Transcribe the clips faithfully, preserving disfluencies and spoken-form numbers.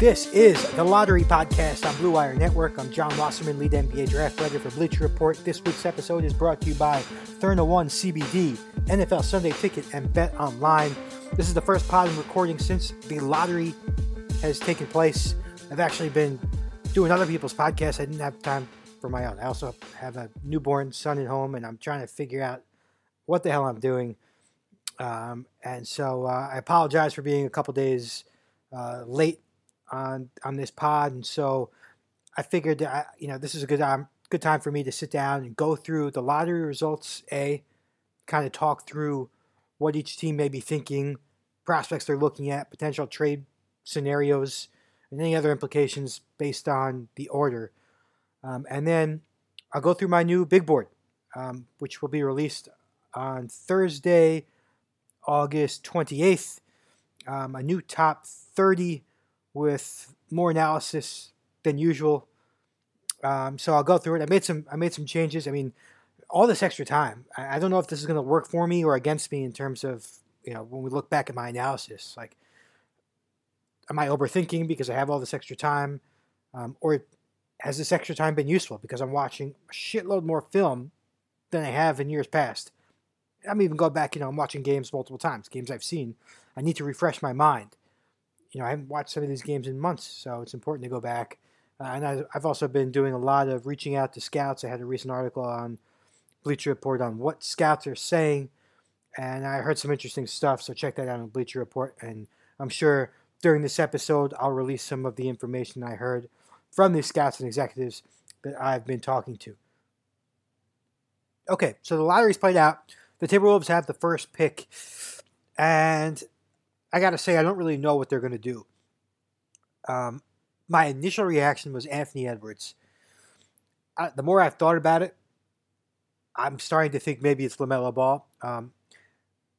This is the Lottery Podcast on Blue Wire Network. I'm John Wasserman, lead N B A draft writer for Bleacher Report. This week's episode is brought to you by TheraOne C B D, N F L Sunday Ticket, and Bet Online. This is the first pod I'm recording since the lottery has taken place. I've actually been doing other people's podcasts. I didn't have time for my own. I also have a newborn son at home, and I'm trying to figure out what the hell I'm doing. Um, and so uh, I apologize for being a couple days uh, late on on this pod, and so I figured I, you know this is a good um, good time for me to sit down and go through the lottery results, a kind of talk through what each team may be thinking, prospects they're looking at, potential trade scenarios, and any other implications based on the order, um, and then I'll go through my new big board, um, which will be released on Thursday, August twenty-eighth, um, a new top thirty with more analysis than usual, um, so I'll go through it. I made some I made some changes. I mean, all this extra time, I, I don't know if this is going to work for me or against me in terms of, you know, when we look back at my analysis. Like, am I overthinking because I have all this extra time, um, or has this extra time been useful because I'm watching a shitload more film than I have in years past? I'm even going back. You know, I'm watching games multiple times, games I've seen. I need to refresh my mind. You know, I haven't watched some of these games in months, so it's important to go back. Uh, and I, I've also been doing a lot of reaching out to scouts. I had a recent article on Bleacher Report on what scouts are saying, and I heard some interesting stuff, so check that out on Bleacher Report. And I'm sure during this episode, I'll release some of the information I heard from these scouts and executives that I've been talking to. Okay, so the lottery's played out. The Timberwolves have the first pick, and I got to say, I don't really know what they're going to do. Um, my initial reaction was Anthony Edwards. I, the more I've thought about it, I'm starting to think maybe it's LaMelo Ball. Um,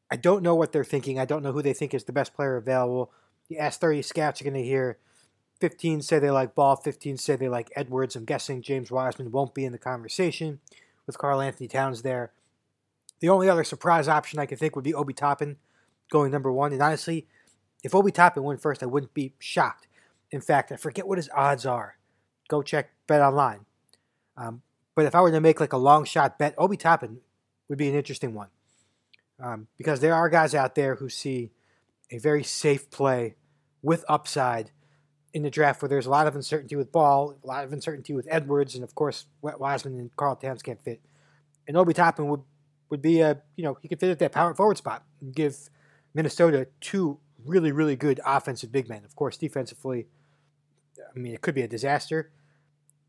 I don't know what they're thinking. I don't know who they think is the best player available. You ask thirty scouts, you're going to hear fifteen say they like Ball, fifteen say they like Edwards. I'm guessing James Wiseman won't be in the conversation with Karl-Anthony Towns there. The only other surprise option I could think would be Obi Toppin going number one. And honestly, if Obi Toppin went first, I wouldn't be shocked. In fact, I forget what his odds are. Go check Bet Online. Um, but if I were to make like a long shot bet, Obi Toppin would be an interesting one. Um, because there are guys out there who see a very safe play with upside in the draft where there's a lot of uncertainty with Ball, a lot of uncertainty with Edwards, and of course, Wiseman and Karl Towns can't fit. And Obi Toppin would, would be a, you know, he could fit at that power forward spot and give Minnesota, two really, really good offensive big men. Of course, defensively, I mean, it could be a disaster.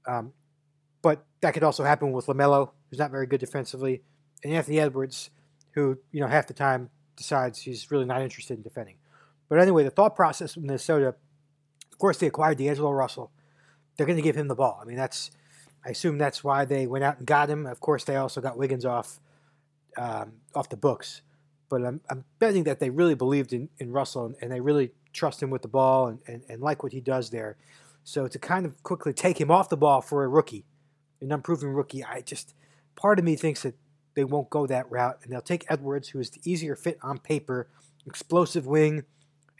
Um, but that could also happen with LaMelo, who's not very good defensively, and Anthony Edwards, who, you know, half the time decides he's really not interested in defending. But anyway, the thought process with Minnesota, of course, they acquired D'Angelo Russell. They're going to give him the ball. I mean, that's, I assume that's why they went out and got him. Of course, they also got Wiggins off, um, off the books. But I'm, I'm betting that they really believed in, in Russell and, and they really trust him with the ball and, and, and like what he does there. So to kind of quickly take him off the ball for a rookie, an unproven rookie, I just, part of me thinks that they won't go that route. And they'll take Edwards, who is the easier fit on paper, explosive wing,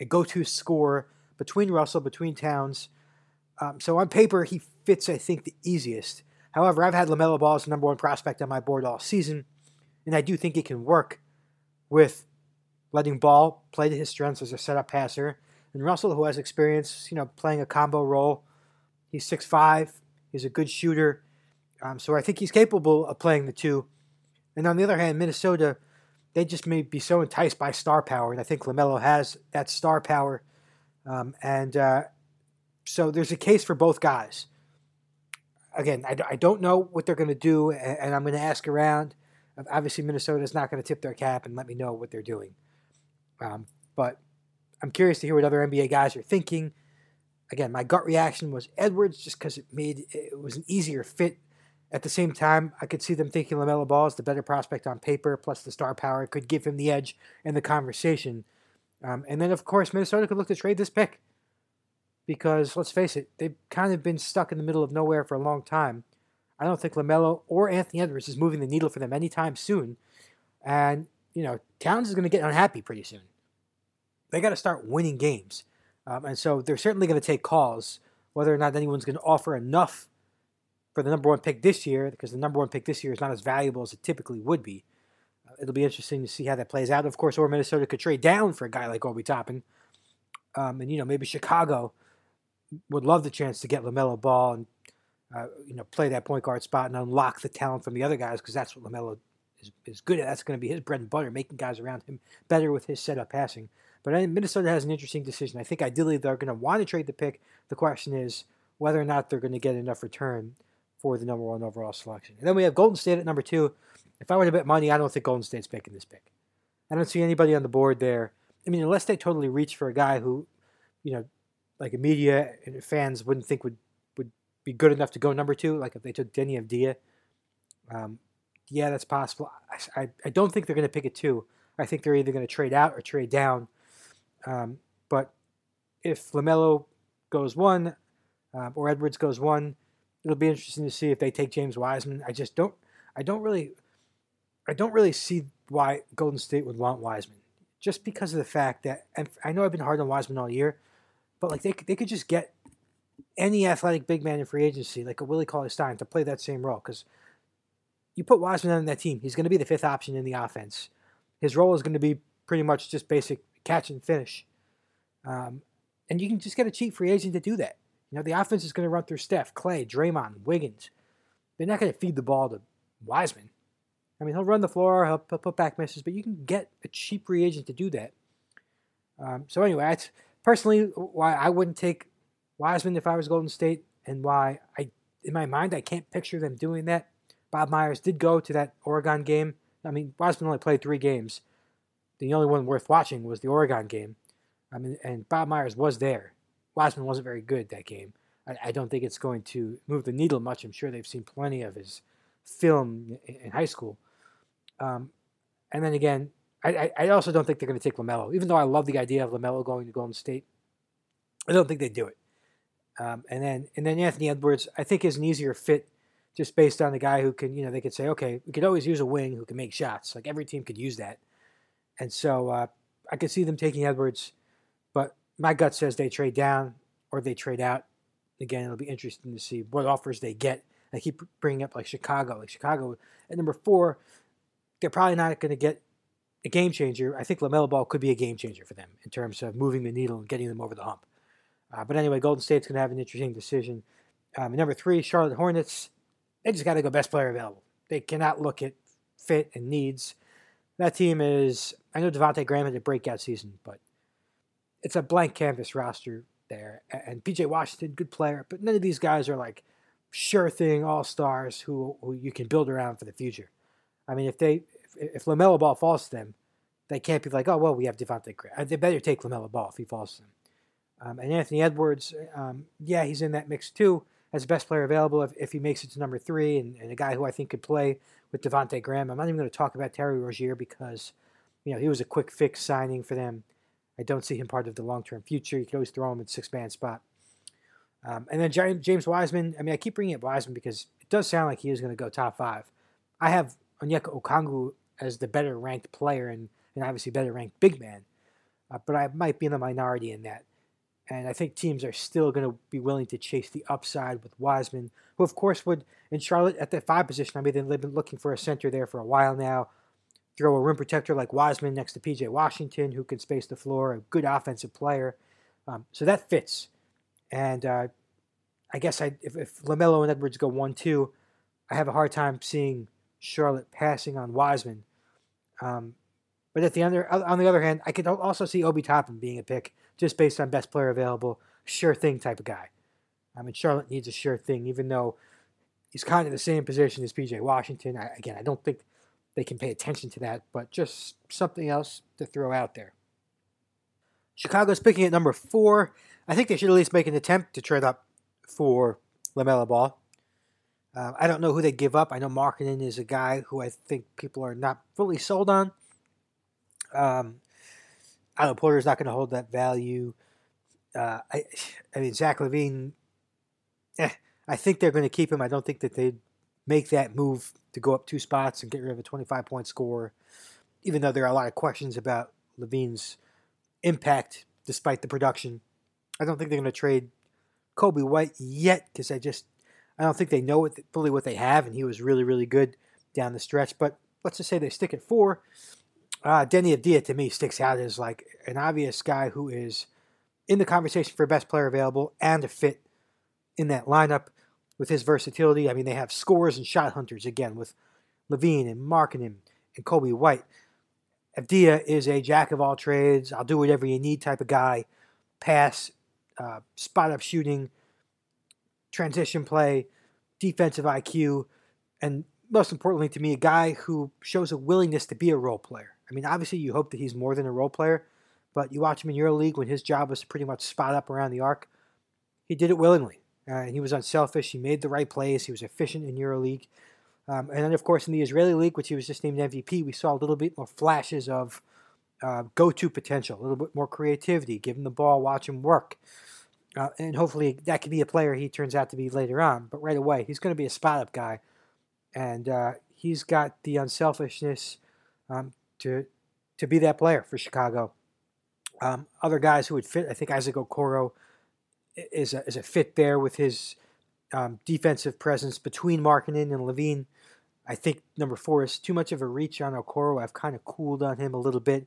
a go-to scorer between Russell, between Towns. Um, so on paper, he fits, I think, the easiest. However, I've had LaMelo Ball as the number one prospect on my board all season, and I do think it can work with letting Ball play to his strengths as a setup passer. And Russell, who has experience, you know, playing a combo role. He's six five. He's a good shooter. Um, so I think he's capable of playing the two. And on the other hand, Minnesota, they just may be so enticed by star power. And I think LaMelo has that star power. Um, and uh, so there's a case for both guys. Again, I, I don't know what they're going to do, and, and I'm going to ask around. Obviously, Minnesota's not going to tip their cap and let me know what they're doing. Um, but I'm curious to hear what other N B A guys are thinking. Again, my gut reaction was Edwards just because it made it was an easier fit. At the same time, I could see them thinking LaMelo Ball is the better prospect on paper, plus the star power could give him the edge in the conversation. Um, and then, of course, Minnesota could look to trade this pick because, let's face it, they've kind of been stuck in the middle of nowhere for a long time. I don't think LaMelo or Anthony Edwards is moving the needle for them anytime soon. And, you know, Towns is going to get unhappy pretty soon. They got to start winning games. Um, and so they're certainly going to take calls, whether or not anyone's going to offer enough for the number one pick this year, because the number one pick this year is not as valuable as it typically would be. Uh, it'll be interesting to see how that plays out. Of course, or Minnesota could trade down for a guy like Obi Toppin. Um, and, you know, maybe Chicago would love the chance to get LaMelo Ball and, uh, you know, play that point guard spot and unlock the talent from the other guys, because that's what LaMelo is, is good at. That's going to be his bread and butter, making guys around him better with his setup passing. But Minnesota has an interesting decision. I think ideally they're going to want to trade the pick. The question is whether or not they're going to get enough return for the number one overall selection. And then we have Golden State at number two. If I were to bet money, I don't think Golden State's making this pick. I don't see anybody on the board there. I mean, unless they totally reach for a guy who, you know, like media and fans wouldn't think would, would be good enough to go number two, like if they took Deni Avdija. Um, yeah, that's possible. I, I, I don't think they're going to pick at two. I think they're either going to trade out or trade down. Um, but if LaMelo goes one um, or Edwards goes one, it'll be interesting to see if they take James Wiseman. I just don't, I don't really, I don't really see why Golden State would want Wiseman, just because of the fact that, and I know I've been hard on Wiseman all year, but like they they could just get any athletic big man in free agency, like a Willie Cauley-Stein, to play that same role. Because you put Wiseman on that team, he's going to be the fifth option in the offense. His role is going to be pretty much just basic catch and finish, um, and you can just get a cheap free agent to do that. You know, the offense is going to run through Steph, Clay, Draymond, Wiggins. They're not going to feed the ball to Wiseman. I mean, he'll run the floor, he'll put back misses, but you can get a cheap free agent to do that. Um, so anyway, that's personally why I wouldn't take Wiseman if I was Golden State, and why I, in my mind, I can't picture them doing that. Bob Myers did go to that Oregon game. I mean, Wiseman only played three games. The only one worth watching was the Oregon game. I mean, and Bob Myers was there. Wiseman wasn't very good that game. I, I don't think it's going to move the needle much. I'm sure they've seen plenty of his film in, in high school. Um, and then again, I, I also don't think they're going to take LaMelo. Even though I love the idea of LaMelo going to Golden State, I don't think they do it. Um, and then and then Anthony Edwards, I think, is an easier fit just based on the guy who can, you know, they could say, okay, we could always use a wing who can make shots. Like every team could use that. And so uh, I could see them taking Edwards, but my gut says they trade down or they trade out. Again, it'll be interesting to see what offers they get. I keep bringing up like Chicago. Like Chicago at number four, they're probably not going to get a game changer. I think LaMelo Ball could be a game changer for them in terms of moving the needle and getting them over the hump. Uh, but anyway, Golden State's going to have an interesting decision. Um, number three, Charlotte Hornets. They just got to go best player available. They cannot look at fit and needs. That team is, I know Devontae Graham had a breakout season, but it's a blank canvas roster there. And P J Washington, good player, but none of these guys are like sure thing all-stars who, who you can build around for the future. I mean, if they if, if LaMelo Ball falls to them, they can't be like, oh, well, we have Devontae Graham. They better take LaMelo Ball if he falls to them. Um, and Anthony Edwards, um, yeah, he's in that mix too as best player available if, if he makes it to number three, and, and a guy who I think could play with Devontae Graham. I'm not even going to talk about Terry Rozier because, you know, he was a quick fix signing for them. I don't see him part of the long-term future. You can always throw him in six-man spot. Um, and then James Wiseman. I mean, I keep bringing up Wiseman because it does sound like he is going to go top five. I have Onyeka Okongwu as the better-ranked player and, and obviously better-ranked big man, uh, but I might be in the minority in that. And I think teams are still going to be willing to chase the upside with Wiseman, who, of course, would, in Charlotte, at the five position, I mean, they've been looking for a center there for a while now. Throw a rim protector like Wiseman next to P J Washington, who can space the floor, a good offensive player. Um, so that fits. And uh, I guess I, if, if LaMelo and Edwards go one two, I have a hard time seeing Charlotte passing on Wiseman. Um, but at the under, on the other hand, I could also see Obi Toppin being a pick just based on best player available, sure thing type of guy. I mean, Charlotte needs a sure thing, even though he's kind of the same position as P J Washington. I, again, I don't think they can pay attention to that, but just something else to throw out there. Chicago's picking at number four. I think they should at least make an attempt to trade up for LaMelo Ball. Uh, I don't know who they give up. I know Markkanen is a guy who I think people are not fully sold on. Um, I know Porter's not going to hold that value. Uh, I, I mean, Zach LaVine, eh, I think they're going to keep him. I don't think that they'd make that move to go up two spots and get rid of a twenty-five point scorer, even though there are a lot of questions about LaVine's impact despite the production. I don't think they're going to trade Coby White yet because I just I don't think they know what, fully what they have, and he was really, really good down the stretch. But let's just say they stick at four. Uh, Deni Avdija, to me, sticks out as like an obvious guy who is in the conversation for best player available and a fit in that lineup with his versatility. I mean, they have scorers and shot hunters, again, with LaVine and Markkanen and Coby White. Avdija is a jack-of-all-trades, I'll-do-whatever-you-need type of guy. Pass, uh, spot-up shooting, transition play, defensive I Q, and most importantly to me, a guy who shows a willingness to be a role player. I mean, obviously you hope that he's more than a role player, but you watch him in EuroLeague when his job was to pretty much spot up around the arc. He did it willingly, uh, and he was unselfish. He made the right plays. He was efficient in EuroLeague. Um, and then, of course, in the Israeli League, which he was just named M V P, we saw a little bit more flashes of uh, go-to potential, a little bit more creativity, give him the ball, watch him work. Uh, and hopefully that could be a player he turns out to be later on. But right away, he's going to be a spot-up guy. And uh, he's got the unselfishness um, to to be that player for Chicago. Um, other guys who would fit, I think Isaac Okoro is a, is a fit there with his um, defensive presence between Markkanen and LaVine. I think number four is too much of a reach on Okoro. I've kind of cooled on him a little bit.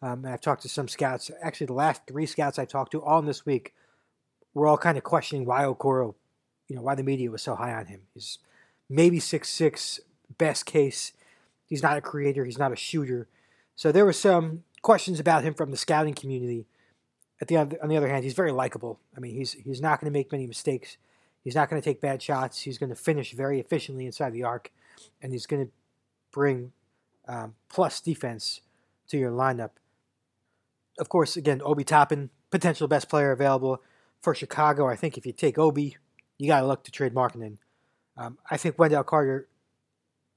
Um, I've talked to some scouts. Actually, the last three scouts I talked to all this week, we're all kind of questioning why Okoro, you know, why the media was so high on him. He's maybe six six, best case. He's not a creator. He's not a shooter. So there were some questions about him from the scouting community. At the on the other hand, he's very likable. I mean, he's he's not going to make many mistakes. He's not going to take bad shots. He's going to finish very efficiently inside the arc, and he's going to bring um, plus defense to your lineup. Of course, again, Obi Toppin, potential best player available. For Chicago, I think if you take Obi, you got to look to trade Markkanen. Um, I think Wendell Carter,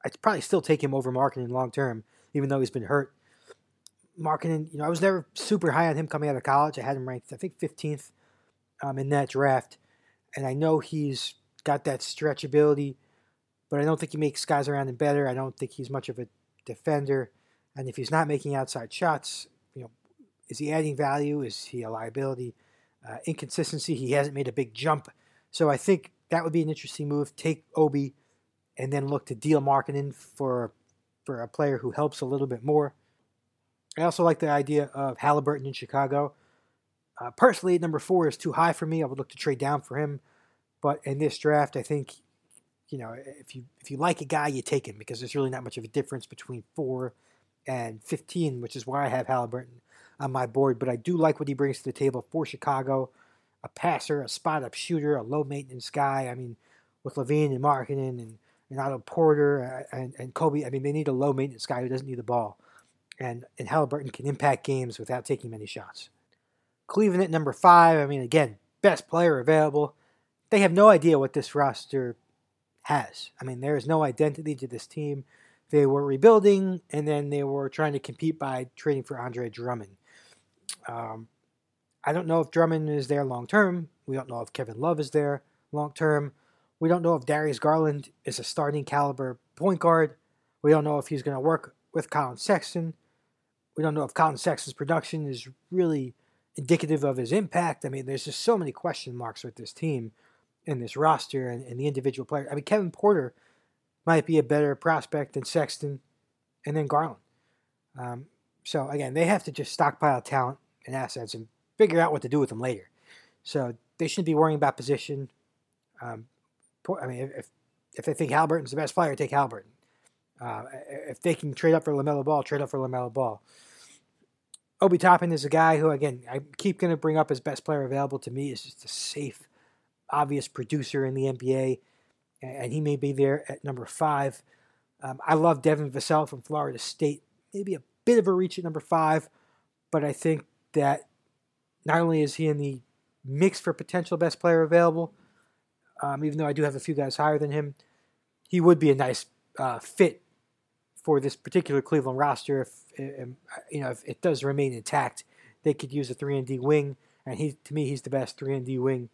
I'd probably still take him over Markkanen long-term, even though he's been hurt. Markkanen, you know, I was never super high on him coming out of college. I had him ranked, I think, fifteenth um, in that draft. And I know he's got that stretchability, but I don't think he makes guys around him better. I don't think he's much of a defender. And if he's not making outside shots, you know, is he adding value? Is he a liability? Uh, inconsistency. He hasn't made a big jump. So I think that would be an interesting move. Take Obi and then look to deal Markkanen for for a player who helps a little bit more. I also like the idea of Haliburton in Chicago. Uh, personally, number four is too high for me. I would look to trade down for him. But in this draft, I think, you know, if you if you like a guy, you take him because there's really not much of a difference between four and fifteen, which is why I have Haliburton on my board, but I do like what he brings to the table for Chicago. A passer, a spot-up shooter, a low-maintenance guy. I mean, with LaVine and Markkanen and, and Otto Porter and, and Coby, I mean, they need a low-maintenance guy who doesn't need the ball. And, and Haliburton can impact games without taking many shots. Cleveland at number five. I mean, again, best player available. They have no idea what this roster has. I mean, there is no identity to this team. They were rebuilding, and then they were trying to compete by trading for Andre Drummond. Um, I don't know if Drummond is there long-term. We don't know if Kevin Love is there long-term. We don't know if Darius Garland is a starting caliber point guard. We don't know if he's going to work with Colin Sexton. We don't know if Colin Sexton's production is really indicative of his impact. I mean, there's just so many question marks with this team and this roster and, and the individual player. I mean, Kevin Porter might be a better prospect than Sexton and then Garland. Um, so, again, they have to just stockpile talent and assets and figure out what to do with them later. So they shouldn't be worrying about position. Um, I mean, if if they think Haliburton's the best player, take Haliburton. Uh, if they can trade up for LaMelo Ball, trade up for LaMelo Ball. Obi Toppin is a guy who, again, I keep going to bring up as best player available to me. Is just a safe, obvious producer in the N B A, and he may be there at number five. Um, I love Devin Vassell from Florida State. Maybe a bit of a reach at number five, but I think that not only is he in the mix for potential best player available, um, even though I do have a few guys higher than him, he would be a nice uh, fit for this particular Cleveland roster. If you know, if it does remain intact, they could use a three and D wing, and he, to me, he's the best three and D wing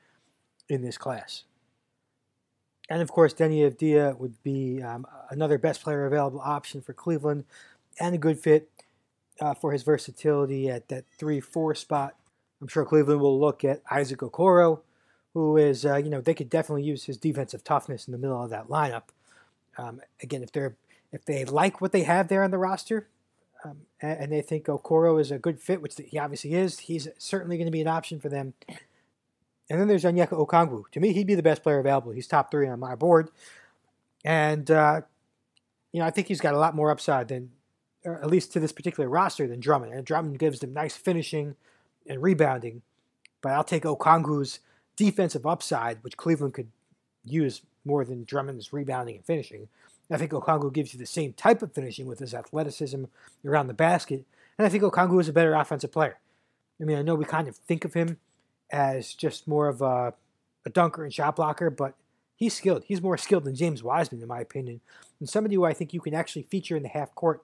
in this class. And of course, Deni Avdija would be um, another best player available option for Cleveland, and a good fit uh, for his versatility at that three four spot. I'm sure Cleveland will look at Isaac Okoro, who is, uh, you know, they could definitely use his defensive toughness in the middle of that lineup. Um, again, if they're if they like what they have there on the roster, um, and, and they think Okoro is a good fit, which he obviously is, he's certainly going to be an option for them. And then there's Onyeka Okongwu. To me, he'd be the best player available. He's top three on my board. And, uh, you know, I think he's got a lot more upside than, or at least to this particular roster, than Drummond. And Drummond gives them nice finishing and rebounding. But I'll take Okongwu's defensive upside, which Cleveland could use more than Drummond's rebounding and finishing. And I think Okongwu gives you the same type of finishing with his athleticism around the basket. And I think Okongwu is a better offensive player. I mean, I know we kind of think of him as just more of a, a dunker and shot blocker, but he's skilled. He's more skilled than James Wiseman, in my opinion, and somebody who I think you can actually feature in the half court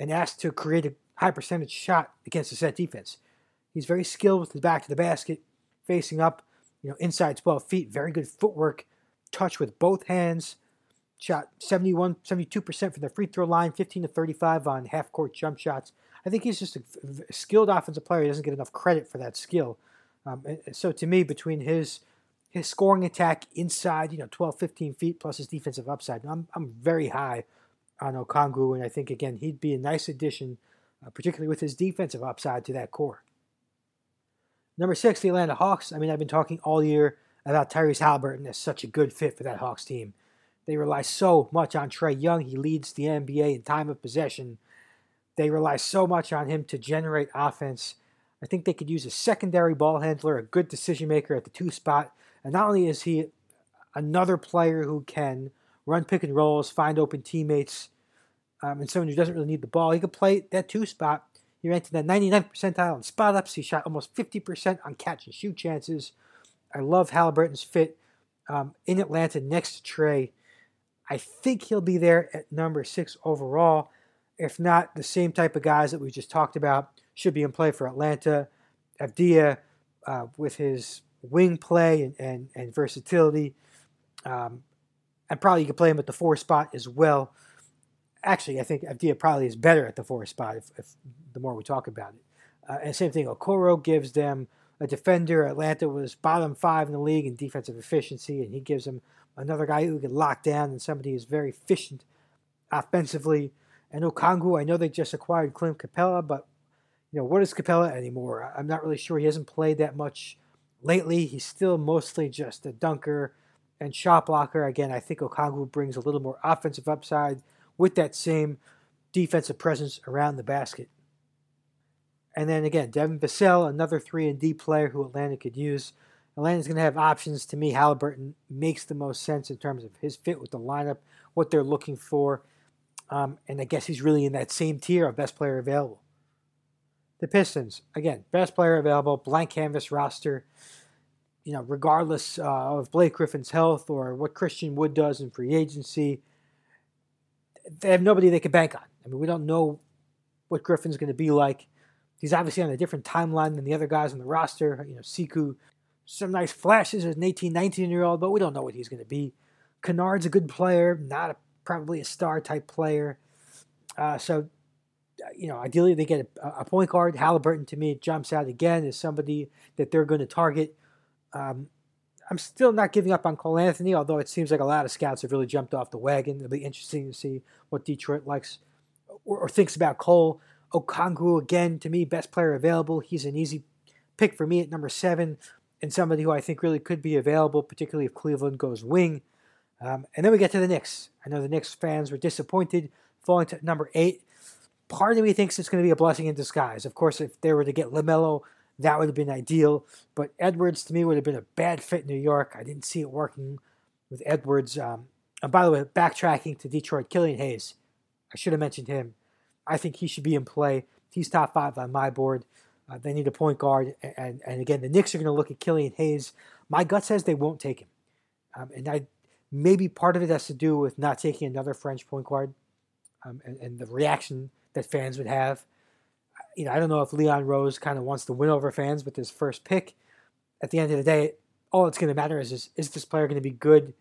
and ask to create a high percentage shot against a set defense. He's very skilled with his back to the basket, facing up, you know, inside twelve feet, very good footwork, touch with both hands, shot seventy-one, seventy-two percent from the free throw line, fifteen to thirty-five on half court jump shots. I think he's just a skilled offensive player. He doesn't get enough credit for that skill. Um, so to me, between his his scoring attack inside, you know, twelve, fifteen feet, plus his defensive upside, I'm I'm very high on Okongwu, and I think, again, he'd be a nice addition, uh, particularly with his defensive upside to that core. Number six, the Atlanta Hawks. I mean, I've been talking all year about Tyrese Haliburton as such a good fit for that Hawks team. They rely so much on Trae Young. He leads the N B A in time of possession. They rely so much on him to generate offense. I think they could use a secondary ball handler, a good decision maker at the two spot. And not only is he another player who can run pick and rolls, find open teammates, um, and someone who doesn't really need the ball, he could play that two spot. He ranked in the ninety-ninth percentile on spot-ups. He shot almost fifty percent on catch-and-shoot chances. I love Haliburton's fit um, in Atlanta next to Trae. I think he'll be there at number six overall. If not, the same type of guys that we just talked about should be in play for Atlanta. Avdija, uh, with his wing play and, and, and versatility. Um, and probably you could play him at the four spot as well. Actually, I think Avdija probably is better at the four spot if, if the more we talk about it. Uh, and same thing, Okoro gives them a defender. Atlanta was bottom five in the league in defensive efficiency, and he gives them another guy who can lock down and somebody who's very efficient offensively. And Okongwu, I know they just acquired Clint Capella, but you know, what is Capella anymore? I'm not really sure. He hasn't played that much lately. He's still mostly just a dunker and shot blocker. Again, I think Okongwu brings a little more offensive upside with that same defensive presence around the basket. And then again, Devin Vassell, another three and D player who Atlanta could use. Atlanta's going to have options. To me, Haliburton makes the most sense in terms of his fit with the lineup, what they're looking for. Um, and I guess he's really in that same tier of best player available. The Pistons, again, best player available, blank canvas roster. You know, regardless uh, of Blake Griffin's health or what Christian Wood does in free agency, they have nobody they could bank on. I mean, we don't know what Griffin's going to be like. He's obviously on a different timeline than the other guys on the roster. You know, Siku, some nice flashes as an eighteen, nineteen-year-old, but we don't know what he's going to be. Kennard's a good player, not a, probably a star-type player. Uh, so... You know, ideally they get a, a point guard. Haliburton, to me, jumps out again as somebody that they're going to target. Um, I'm still not giving up on Cole Anthony, although it seems like a lot of scouts have really jumped off the wagon. It'll be interesting to see what Detroit likes or, or thinks about Cole. Okongwu, again, to me, best player available. He's an easy pick for me at number seven and somebody who I think really could be available, particularly if Cleveland goes wing. Um, and then we get to the Knicks. I know the Knicks fans were disappointed, falling to number eight. Part of me thinks it's going to be a blessing in disguise. Of course, if they were to get LaMelo, that would have been ideal. But Edwards, to me, would have been a bad fit in New York. I didn't see it working with Edwards. Um, and by the way, backtracking to Detroit, Killian Hayes. I should have mentioned him. I think he should be in play. He's top five on my board. Uh, they need a point guard. And, and, and again, the Knicks are going to look at Killian Hayes. My gut says they won't take him. Um, and I maybe part of it has to do with not taking another French point guard um, and, and the reaction that fans would have. You know, I don't know if Leon Rose kind of wants to win over fans with his first pick. At the end of the day, all it's going to matter is, is, is this player going to be good,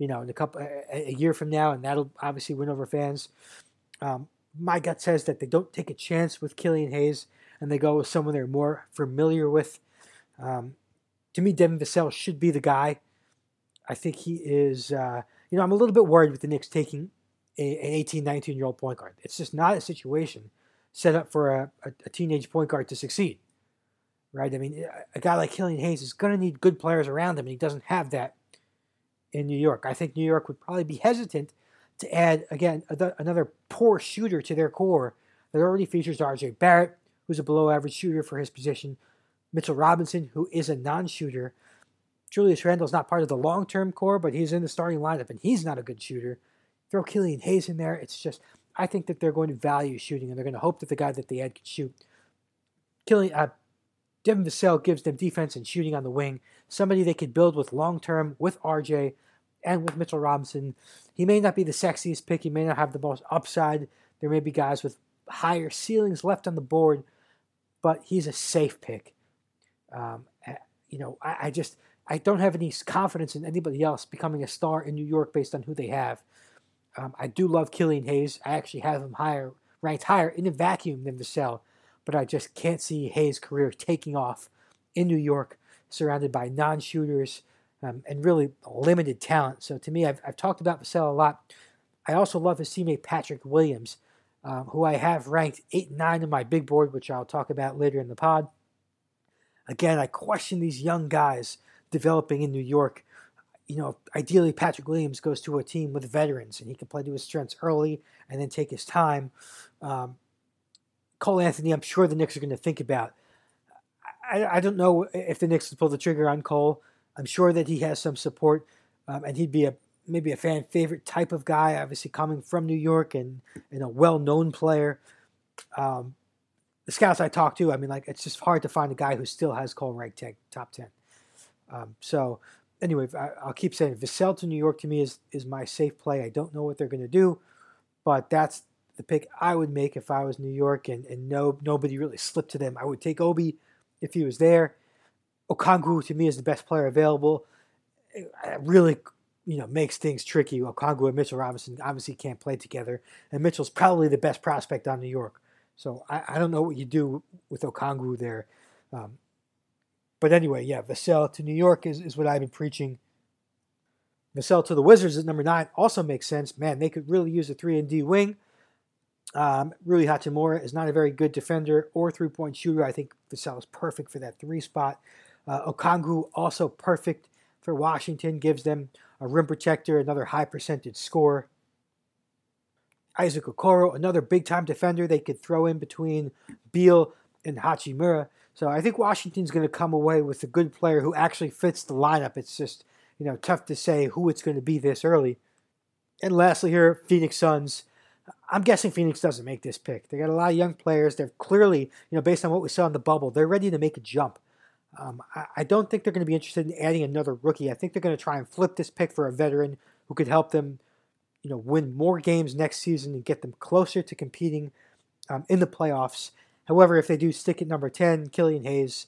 you know, in a couple a, a year from now, and that'll obviously win over fans. Um, my gut says that they don't take a chance with Killian Hayes, and they go with someone they're more familiar with. Um, to me, Devin Vassell should be the guy. I think he is, uh, you know, I'm a little bit worried with the Knicks taking a, an eighteen, nineteen-year-old point guard. It's just not a situation set up for a, a, a teenage point guard to succeed, right? I mean, a guy like Killian Hayes is going to need good players around him, and he doesn't have that in New York. I think New York would probably be hesitant to add, again, a, another poor shooter to their core that already features R J Barrett, who's a below-average shooter for his position, Mitchell Robinson, who is a non-shooter. Julius Randle's not part of the long-term core, but he's in the starting lineup, and he's not a good shooter. Throw Killian Hayes in there. It's just, I think that they're going to value shooting, and they're going to hope that the guy that they add can shoot. Killian, uh, Devin Vassell gives them defense and shooting on the wing, somebody they could build with long-term, with R J, and with Mitchell Robinson. He may not be the sexiest pick. He may not have the most upside. There may be guys with higher ceilings left on the board, but he's a safe pick. Um, you know, I, I just... I don't have any confidence in anybody else becoming a star in New York based on who they have. Um, I do love Killian Hayes. I actually have him higher, ranked higher in a vacuum than Vassell, but I just can't see Hayes' career taking off in New York, surrounded by non-shooters um, and really limited talent. So to me, I've, I've talked about Vassell a lot. I also love his teammate Patrick Williams, um, who I have ranked eight nine in my big board, which I'll talk about later in the pod. Again, I question these young guys developing in New York. You know, ideally Patrick Williams goes to a team with veterans and he can play to his strengths early and then take his time. Um, Cole Anthony, I'm sure the Knicks are going to think about. I, I don't know if the Knicks will pull the trigger on Cole. I'm sure that he has some support um, and he'd be a maybe a fan favorite type of guy, obviously coming from New York and, and a well-known player. Um, the scouts I talked to, I mean, like, it's just hard to find a guy who still has Cole ranked top ten. Um, so anyway, I, I'll keep saying Vassell to New York to me is, is my safe play. I don't know what they're going to do, but that's the pick I would make if I was New York and, and no nobody really slipped to them. I would take Obi if he was there. Okongwu to me is the best player available. It really, you know, makes things tricky. Okongwu and Mitchell Robinson obviously can't play together, and Mitchell's probably the best prospect on New York. So I, I don't know what you do with Okongwu there. Um, But anyway, yeah, Vassell to New York is, is what I've been preaching. Vassell to the Wizards at number nine also makes sense. Man, they could really use a three and D wing. Um, Rui Hachimura is not a very good defender or three-point shooter. I think Vassell is perfect for that three spot. Uh, Okongwu also perfect for Washington. Gives them a rim protector, another high-percentage scorer. Isaac Okoro, another big-time defender they could throw in between Beal and Hachimura. So I think Washington's going to come away with a good player who actually fits the lineup. It's just, you know, tough to say who it's going to be this early. And lastly here, Phoenix Suns. I'm guessing Phoenix doesn't make this pick. They got a lot of young players. They're clearly, you know, based on what we saw in the bubble, they're ready to make a jump. Um, I, I don't think they're going to be interested in adding another rookie. I think they're going to try and flip this pick for a veteran who could help them, you know, win more games next season and get them closer to competing um, in the playoffs. However, if they do stick at number ten, Killian Hayes,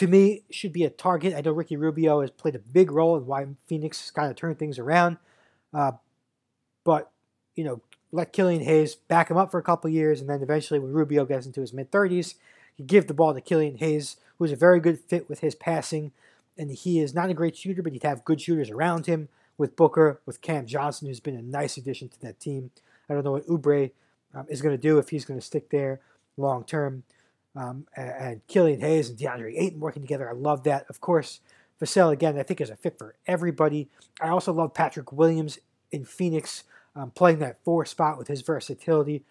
to me, should be a target. I know Ricky Rubio has played a big role in why Phoenix has kind of turned things around. Uh, but, you know, let Killian Hayes back him up for a couple years, and then eventually when Rubio gets into his mid-thirties, you give the ball to Killian Hayes, who's a very good fit with his passing. And he is not a great shooter, but he'd have good shooters around him with Booker, with Cam Johnson, who's been a nice addition to that team. I don't know what Oubre um, is going to do if he's going to stick there long term, um, and, and Killian Hayes and DeAndre Ayton working together. I love that. Of course, Vassell, again, I think is a fit for everybody. I also love Patrick Williams in Phoenix, um, playing that four spot with his versatility.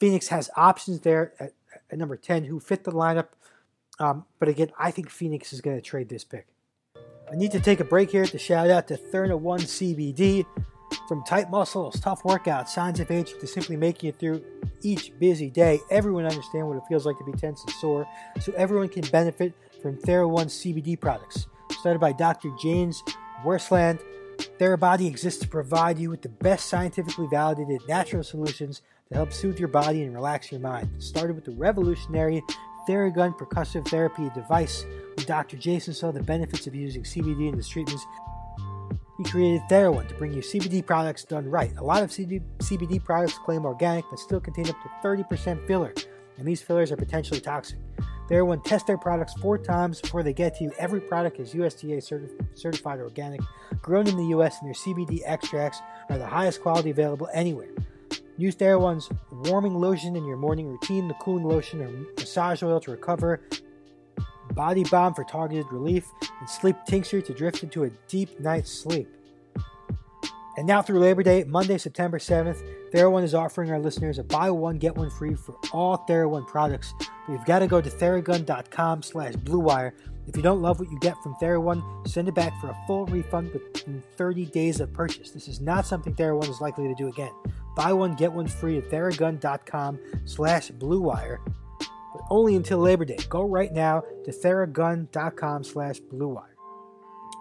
Phoenix has options there at, at number ten who fit the lineup. Um, but again, I think Phoenix is going to trade this pick. I need to take a break here to shout out to TheraOne C B D. From tight muscles, tough workouts, signs of age, to simply making it through each busy day, everyone understands what it feels like to be tense and sore, so everyone can benefit from TheraOne C B D products. Started by Doctor James Wasserman, TheraBody exists to provide you with the best scientifically validated natural solutions to help soothe your body and relax your mind. Started with the revolutionary TheraGun percussive therapy device, when Doctor Jason saw the benefits of using C B D in his treatments, he created TheraOne to bring you C B D products done right. A lot of C B D products claim organic but still contain up to thirty percent filler, and these fillers are potentially toxic. TheraOne tests their products four times before they get to you. Every product is U S D A certi- certified organic, grown in the U S, and their C B D extracts are the highest quality available anywhere. Use TheraOne's warming lotion in your morning routine, the cooling lotion or massage oil to recover, Body Balm for targeted relief, and Sleep Tincture to drift into a deep night's sleep. And now through Labor Day, Monday, September seventh, TheraOne is offering our listeners a buy one, get one free for all TheraOne products. But you've got to go to theragun.com slash bluewire. If you don't love what you get from TheraOne, send it back for a full refund within thirty days of purchase. This is not something TheraOne is likely to do again. Buy one, get one free at theragun.com slash bluewire. But only until Labor Day. Go right now to theragun.com slash bluewire.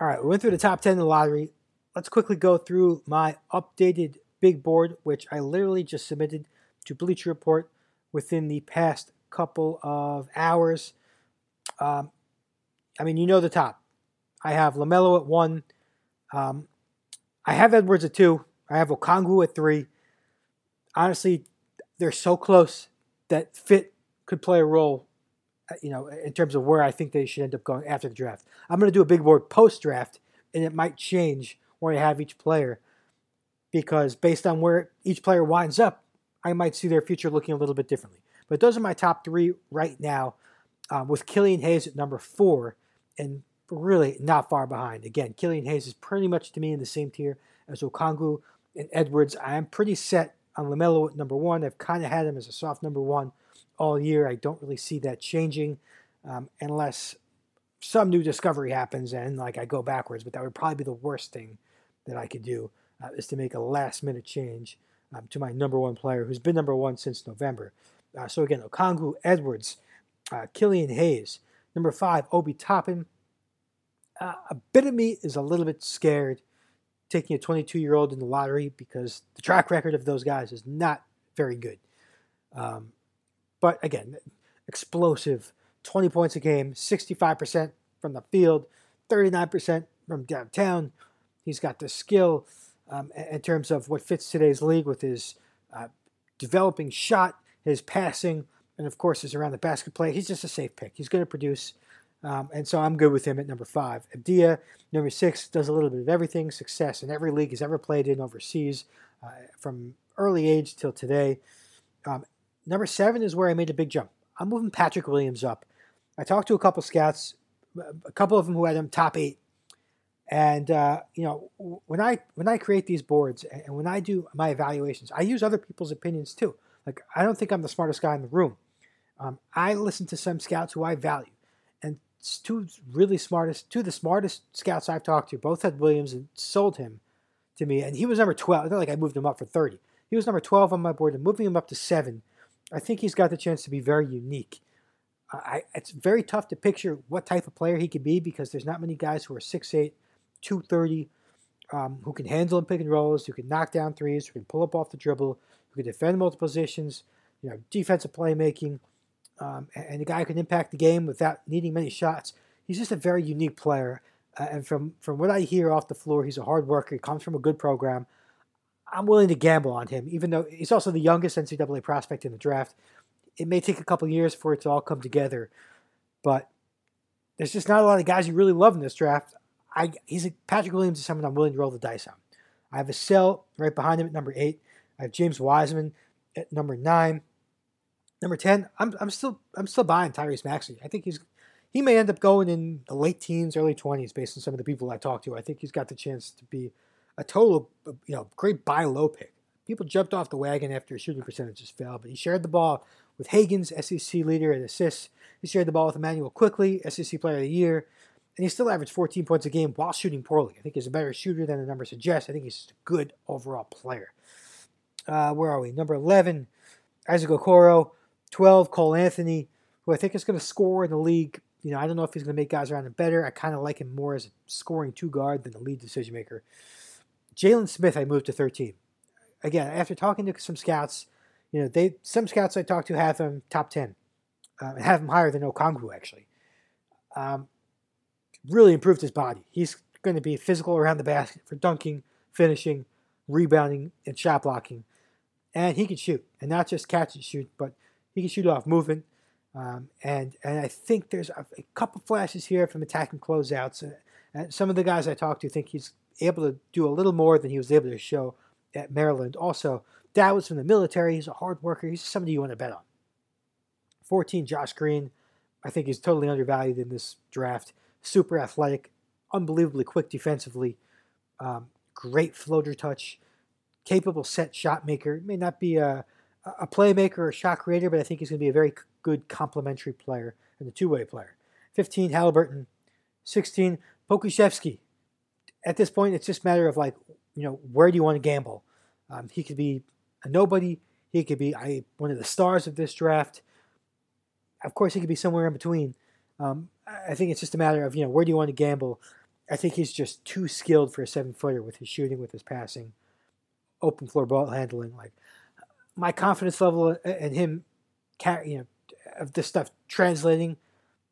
All right, we went through the top ten in the lottery. Let's quickly go through my updated big board, which I literally just submitted to Bleacher Report within the past couple of hours. Um, I mean, you know the top. I have LaMelo at one. Um, I have Edwards at two. I have Okongwu at three. Honestly, they're so close that fit could play a role, you know, in terms of where I think they should end up going after the draft. I'm going to do a big board post-draft, and it might change where I have each player, because based on where each player winds up, I might see their future looking a little bit differently. But those are my top three right now, um, with Killian Hayes at number four, and really not far behind. Again, Killian Hayes is pretty much to me in the same tier as Okongwu and Edwards. I am pretty set on LaMelo at number one. I've kind of had him as a soft number one all year. I don't really see that changing um, unless some new discovery happens and like I go backwards, but that would probably be the worst thing that I could do, uh, is to make a last minute change um, to my number one player who's been number one since November. Uh, so again, Okongwu, Edwards, uh, Killian Hayes. Number five, Obi Toppin. Uh, a bit of me is a little bit scared taking a twenty-two-year-old in the lottery because the track record of those guys is not very good. Um, But again, explosive, twenty points a game, sixty-five percent from the field, thirty-nine percent from downtown. He's got the skill um, in terms of what fits today's league with his uh, developing shot, his passing, and of course his around the basket play. He's just a safe pick. He's going to produce, um, and so I'm good with him at number five. Avdija, number six, does a little bit of everything, success in every league he's ever played in overseas uh, from early age till today. Um, Number seven is where I made a big jump. I'm moving Patrick Williams up. I talked to a couple scouts, a couple of them who had him top eight. And, uh, you know, when I when I create these boards and when I do my evaluations, I use other people's opinions too. Like, I don't think I'm the smartest guy in the room. Um, I listen to some scouts who I value. And two really smartest, two of the smartest scouts I've talked to both had Williams and sold him to me. And he was number twelve. It's not like I moved him up for thirty. He was number twelve on my board, and moving him up to seven, I think he's got the chance to be very unique. Uh, I, it's very tough to picture what type of player he could be because there's not many guys who are six eight, two thirty, um, who can handle and pick and rolls, who can knock down threes, who can pull up off the dribble, who can defend multiple positions, you know, defensive playmaking, um, and, and a guy who can impact the game without needing many shots. He's just a very unique player. Uh, and from, from what I hear off the floor, he's a hard worker. He comes from a good program. I'm willing to gamble on him, even though he's also the youngest N C double A prospect in the draft. It may take a couple years for it to all come together, but there's just not a lot of guys you really love in this draft. I he's a, Patrick Williams is someone I'm willing to roll the dice on. I have Vassell right behind him at number eight. I have James Wiseman at number nine. Number ten, I'm I'm still I'm still buying Tyrese Maxey. I think he's he may end up going in the late teens, early twenties, based on some of the people I talked to. I think he's got the chance to be a total, you know, great buy low pick. People jumped off the wagon after his shooting percentages fell, but he shared the ball with Higgins, S E C leader in assists. He shared the ball with Emmanuel Quickly, S E C player of the year. And he still averaged fourteen points a game while shooting poorly. I think he's a better shooter than the numbers suggest. I think he's a good overall player. Uh, where are we? Number eleven, Isaac Okoro. twelve, Cole Anthony, who I think is going to score in the league. You know, I don't know if he's going to make guys around him better. I kind of like him more as a scoring two guard than a lead decision maker. Jalen Smith, I moved to thirteen. Again, after talking to some scouts, you know, they some scouts I talked to have him top ten, uh, have him higher than Okongwu actually. Um, really improved his body. He's going to be physical around the basket for dunking, finishing, rebounding, and shot blocking, and he can shoot, and not just catch and shoot, but he can shoot off movement. Um, and and I think there's a, a couple flashes here from attacking closeouts. Uh, and some of the guys I talked to think he's able to do a little more than he was able to show at Maryland. Also, Dad was from the military. He's a hard worker. He's somebody you want to bet on. fourteen, Josh Green. I think he's totally undervalued in this draft. Super athletic, unbelievably quick defensively, um, great floater touch, capable set shot maker. May not be a, a playmaker or a shot creator, but I think he's going to be a very good complementary player and a two-way player. fifteen, Haliburton. sixteen, Pokusevski. At this point, it's just a matter of, like, you know, where do you want to gamble? Um, he could be a nobody. He could be I, one of the stars of this draft. Of course, he could be somewhere in between. Um, I think it's just a matter of, you know, where do you want to gamble? I think he's just too skilled for a seven-footer with his shooting, with his passing, open floor ball handling. Like, my confidence level and him, you know, of this stuff translating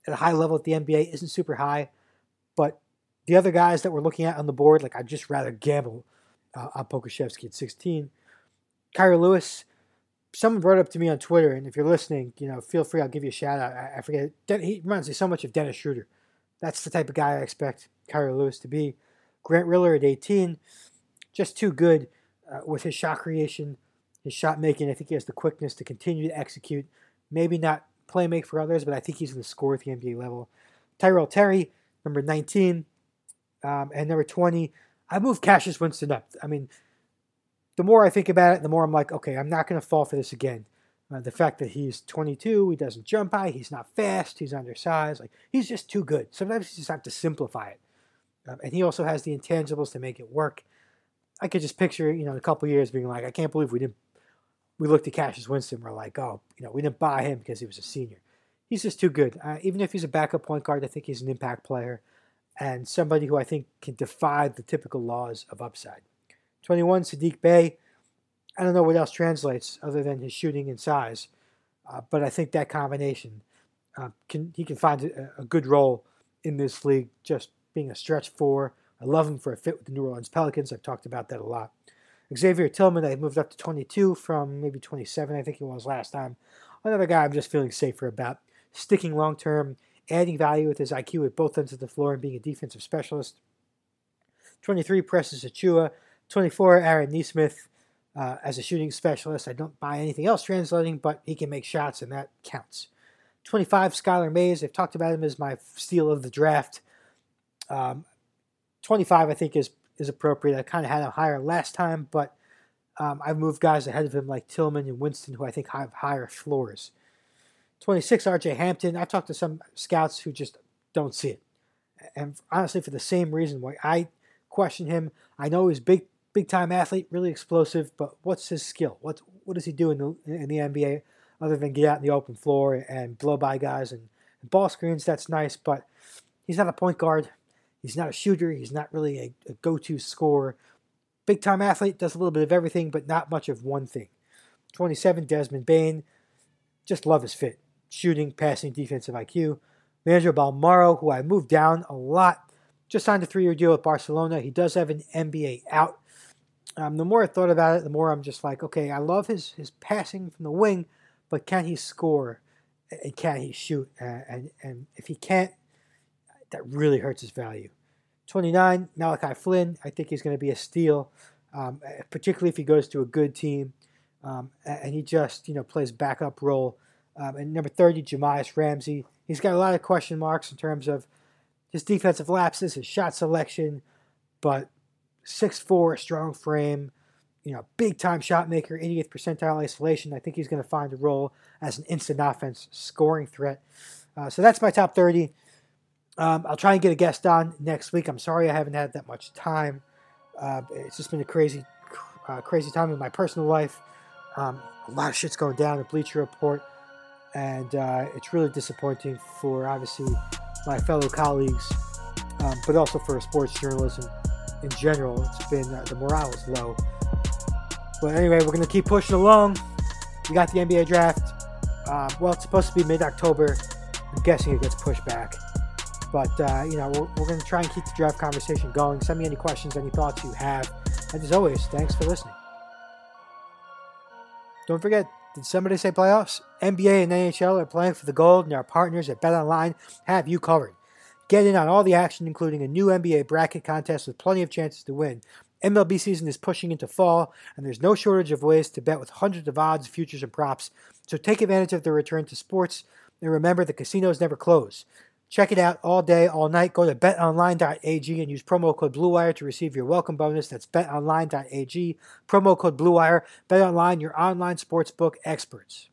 at a high level at the N B A isn't super high, but the other guys that we're looking at on the board, like, I'd just rather gamble uh, on Pokusevski at sixteen. Kira Lewis, someone brought up to me on Twitter, and if you're listening, you know, feel free. I'll give you a shout out. I, I forget. Den- he reminds me so much of Dennis Schroeder. That's the type of guy I expect Kira Lewis to be. Grant Riller at eighteen, just too good uh, with his shot creation, his shot making. I think he has the quickness to continue to execute. Maybe not play make for others, but I think he's going to score at the N B A level. Tyrell Terry, number nineteen. Um, and number twenty, I moved Cassius Winston up. I mean, the more I think about it, the more I'm like, okay, I'm not going to fall for this again. Uh, the fact that he's twenty-two, he doesn't jump high, he's not fast, he's undersized. Like, he's just too good. Sometimes you just have to simplify it. Um, and he also has the intangibles to make it work. I could just picture, you know, in a couple years being like, I can't believe we didn't, we looked at Cassius Winston, we're like, oh, you know, we didn't buy him because he was a senior. He's just too good. Uh, even if he's a backup point guard, I think he's an impact player. And somebody who I think can defy the typical laws of upside. twenty-one, Sadiq Bey. I don't know what else translates other than his shooting and size, uh, but I think that combination, uh, can he can find a, a good role in this league, just being a stretch four. I love him for a fit with the New Orleans Pelicans. I've talked about that a lot. Xavier Tillman, I moved up to twenty-two from maybe twenty-seven, I think he was last time. Another guy I'm just feeling safer about, sticking long-term, adding value with his I Q at both ends of the floor and being a defensive specialist. twenty-three, Precious Achiuwa. twenty-four, Aaron Nesmith uh, as a shooting specialist. I don't buy anything else translating, but he can make shots, and that counts. twenty-five, Skylar Mays. I've talked about him as my steal of the draft. Um, twenty-five, I think, is, is appropriate. I kind of had him higher last time, but um, I've moved guys ahead of him like Tillman and Winston, who I think have higher floors. twenty-six, R J Hampton. I've talked to some scouts who just don't see it. And honestly, for the same reason why I question him. I know he's a big, big-time athlete, really explosive, but what's his skill? What, what does he do in the, in the N B A other than get out in the open floor and blow by guys and, and ball screens? That's nice, but he's not a point guard. He's not a shooter. He's not really a, a go-to scorer. Big-time athlete, does a little bit of everything, but not much of one thing. twenty-seven, Desmond Bain. Just love his fit. Shooting, passing, defensive I Q. Leandro Balmaro, who I moved down a lot Just signed a three-year deal with Barcelona. He does have an N B A out. Um, the more I thought about it, the more I'm just like, okay, I love his his passing from the wing, but can he score and can he shoot? Uh, and, and if he can't, that really hurts his value. twenty-nine, Malachi Flynn. I think he's going to be a steal, um, particularly if he goes to a good team um, and he just, you know, plays backup role. Um, and number thirty, Jamias Ramsey. He's got a lot of question marks in terms of his defensive lapses, his shot selection, but six foot four, strong frame, you know, big-time shot maker, eightieth percentile isolation. I think he's going to find a role as an instant offense scoring threat. Uh, so that's my top thirty. Um, I'll try and get a guest on next week. I'm sorry I haven't had that much time. Uh, it's just been a crazy, uh, crazy time in my personal life. Um, a lot of shit's going down, the Bleacher Report, and uh, it's really disappointing for, obviously, my fellow colleagues, um, but also for sports journalism in general. It's been, uh, the morale is low. But anyway, we're going to keep pushing along. We got the N B A draft. Uh, well, it's supposed to be mid-October. I'm guessing it gets pushed back. But, uh, you know, we're, we're going to try and keep the draft conversation going. Send me any questions, any thoughts you have. And as always, thanks for listening. Don't forget, did somebody say playoffs? N B A and N H L are playing for the gold, and our partners at Bet Online have you covered. Get in on all the action, including a new N B A bracket contest with plenty of chances to win. M L B season is pushing into fall, and there's no shortage of ways to bet with hundreds of odds, futures, and props. So take advantage of the return to sports, and remember, the casinos never close. Check it out all day, all night. Go to bet online dot a g and use promo code BlueWire to receive your welcome bonus. That's bet online dot a g, promo code BlueWire. BetOnline, your online sportsbook experts.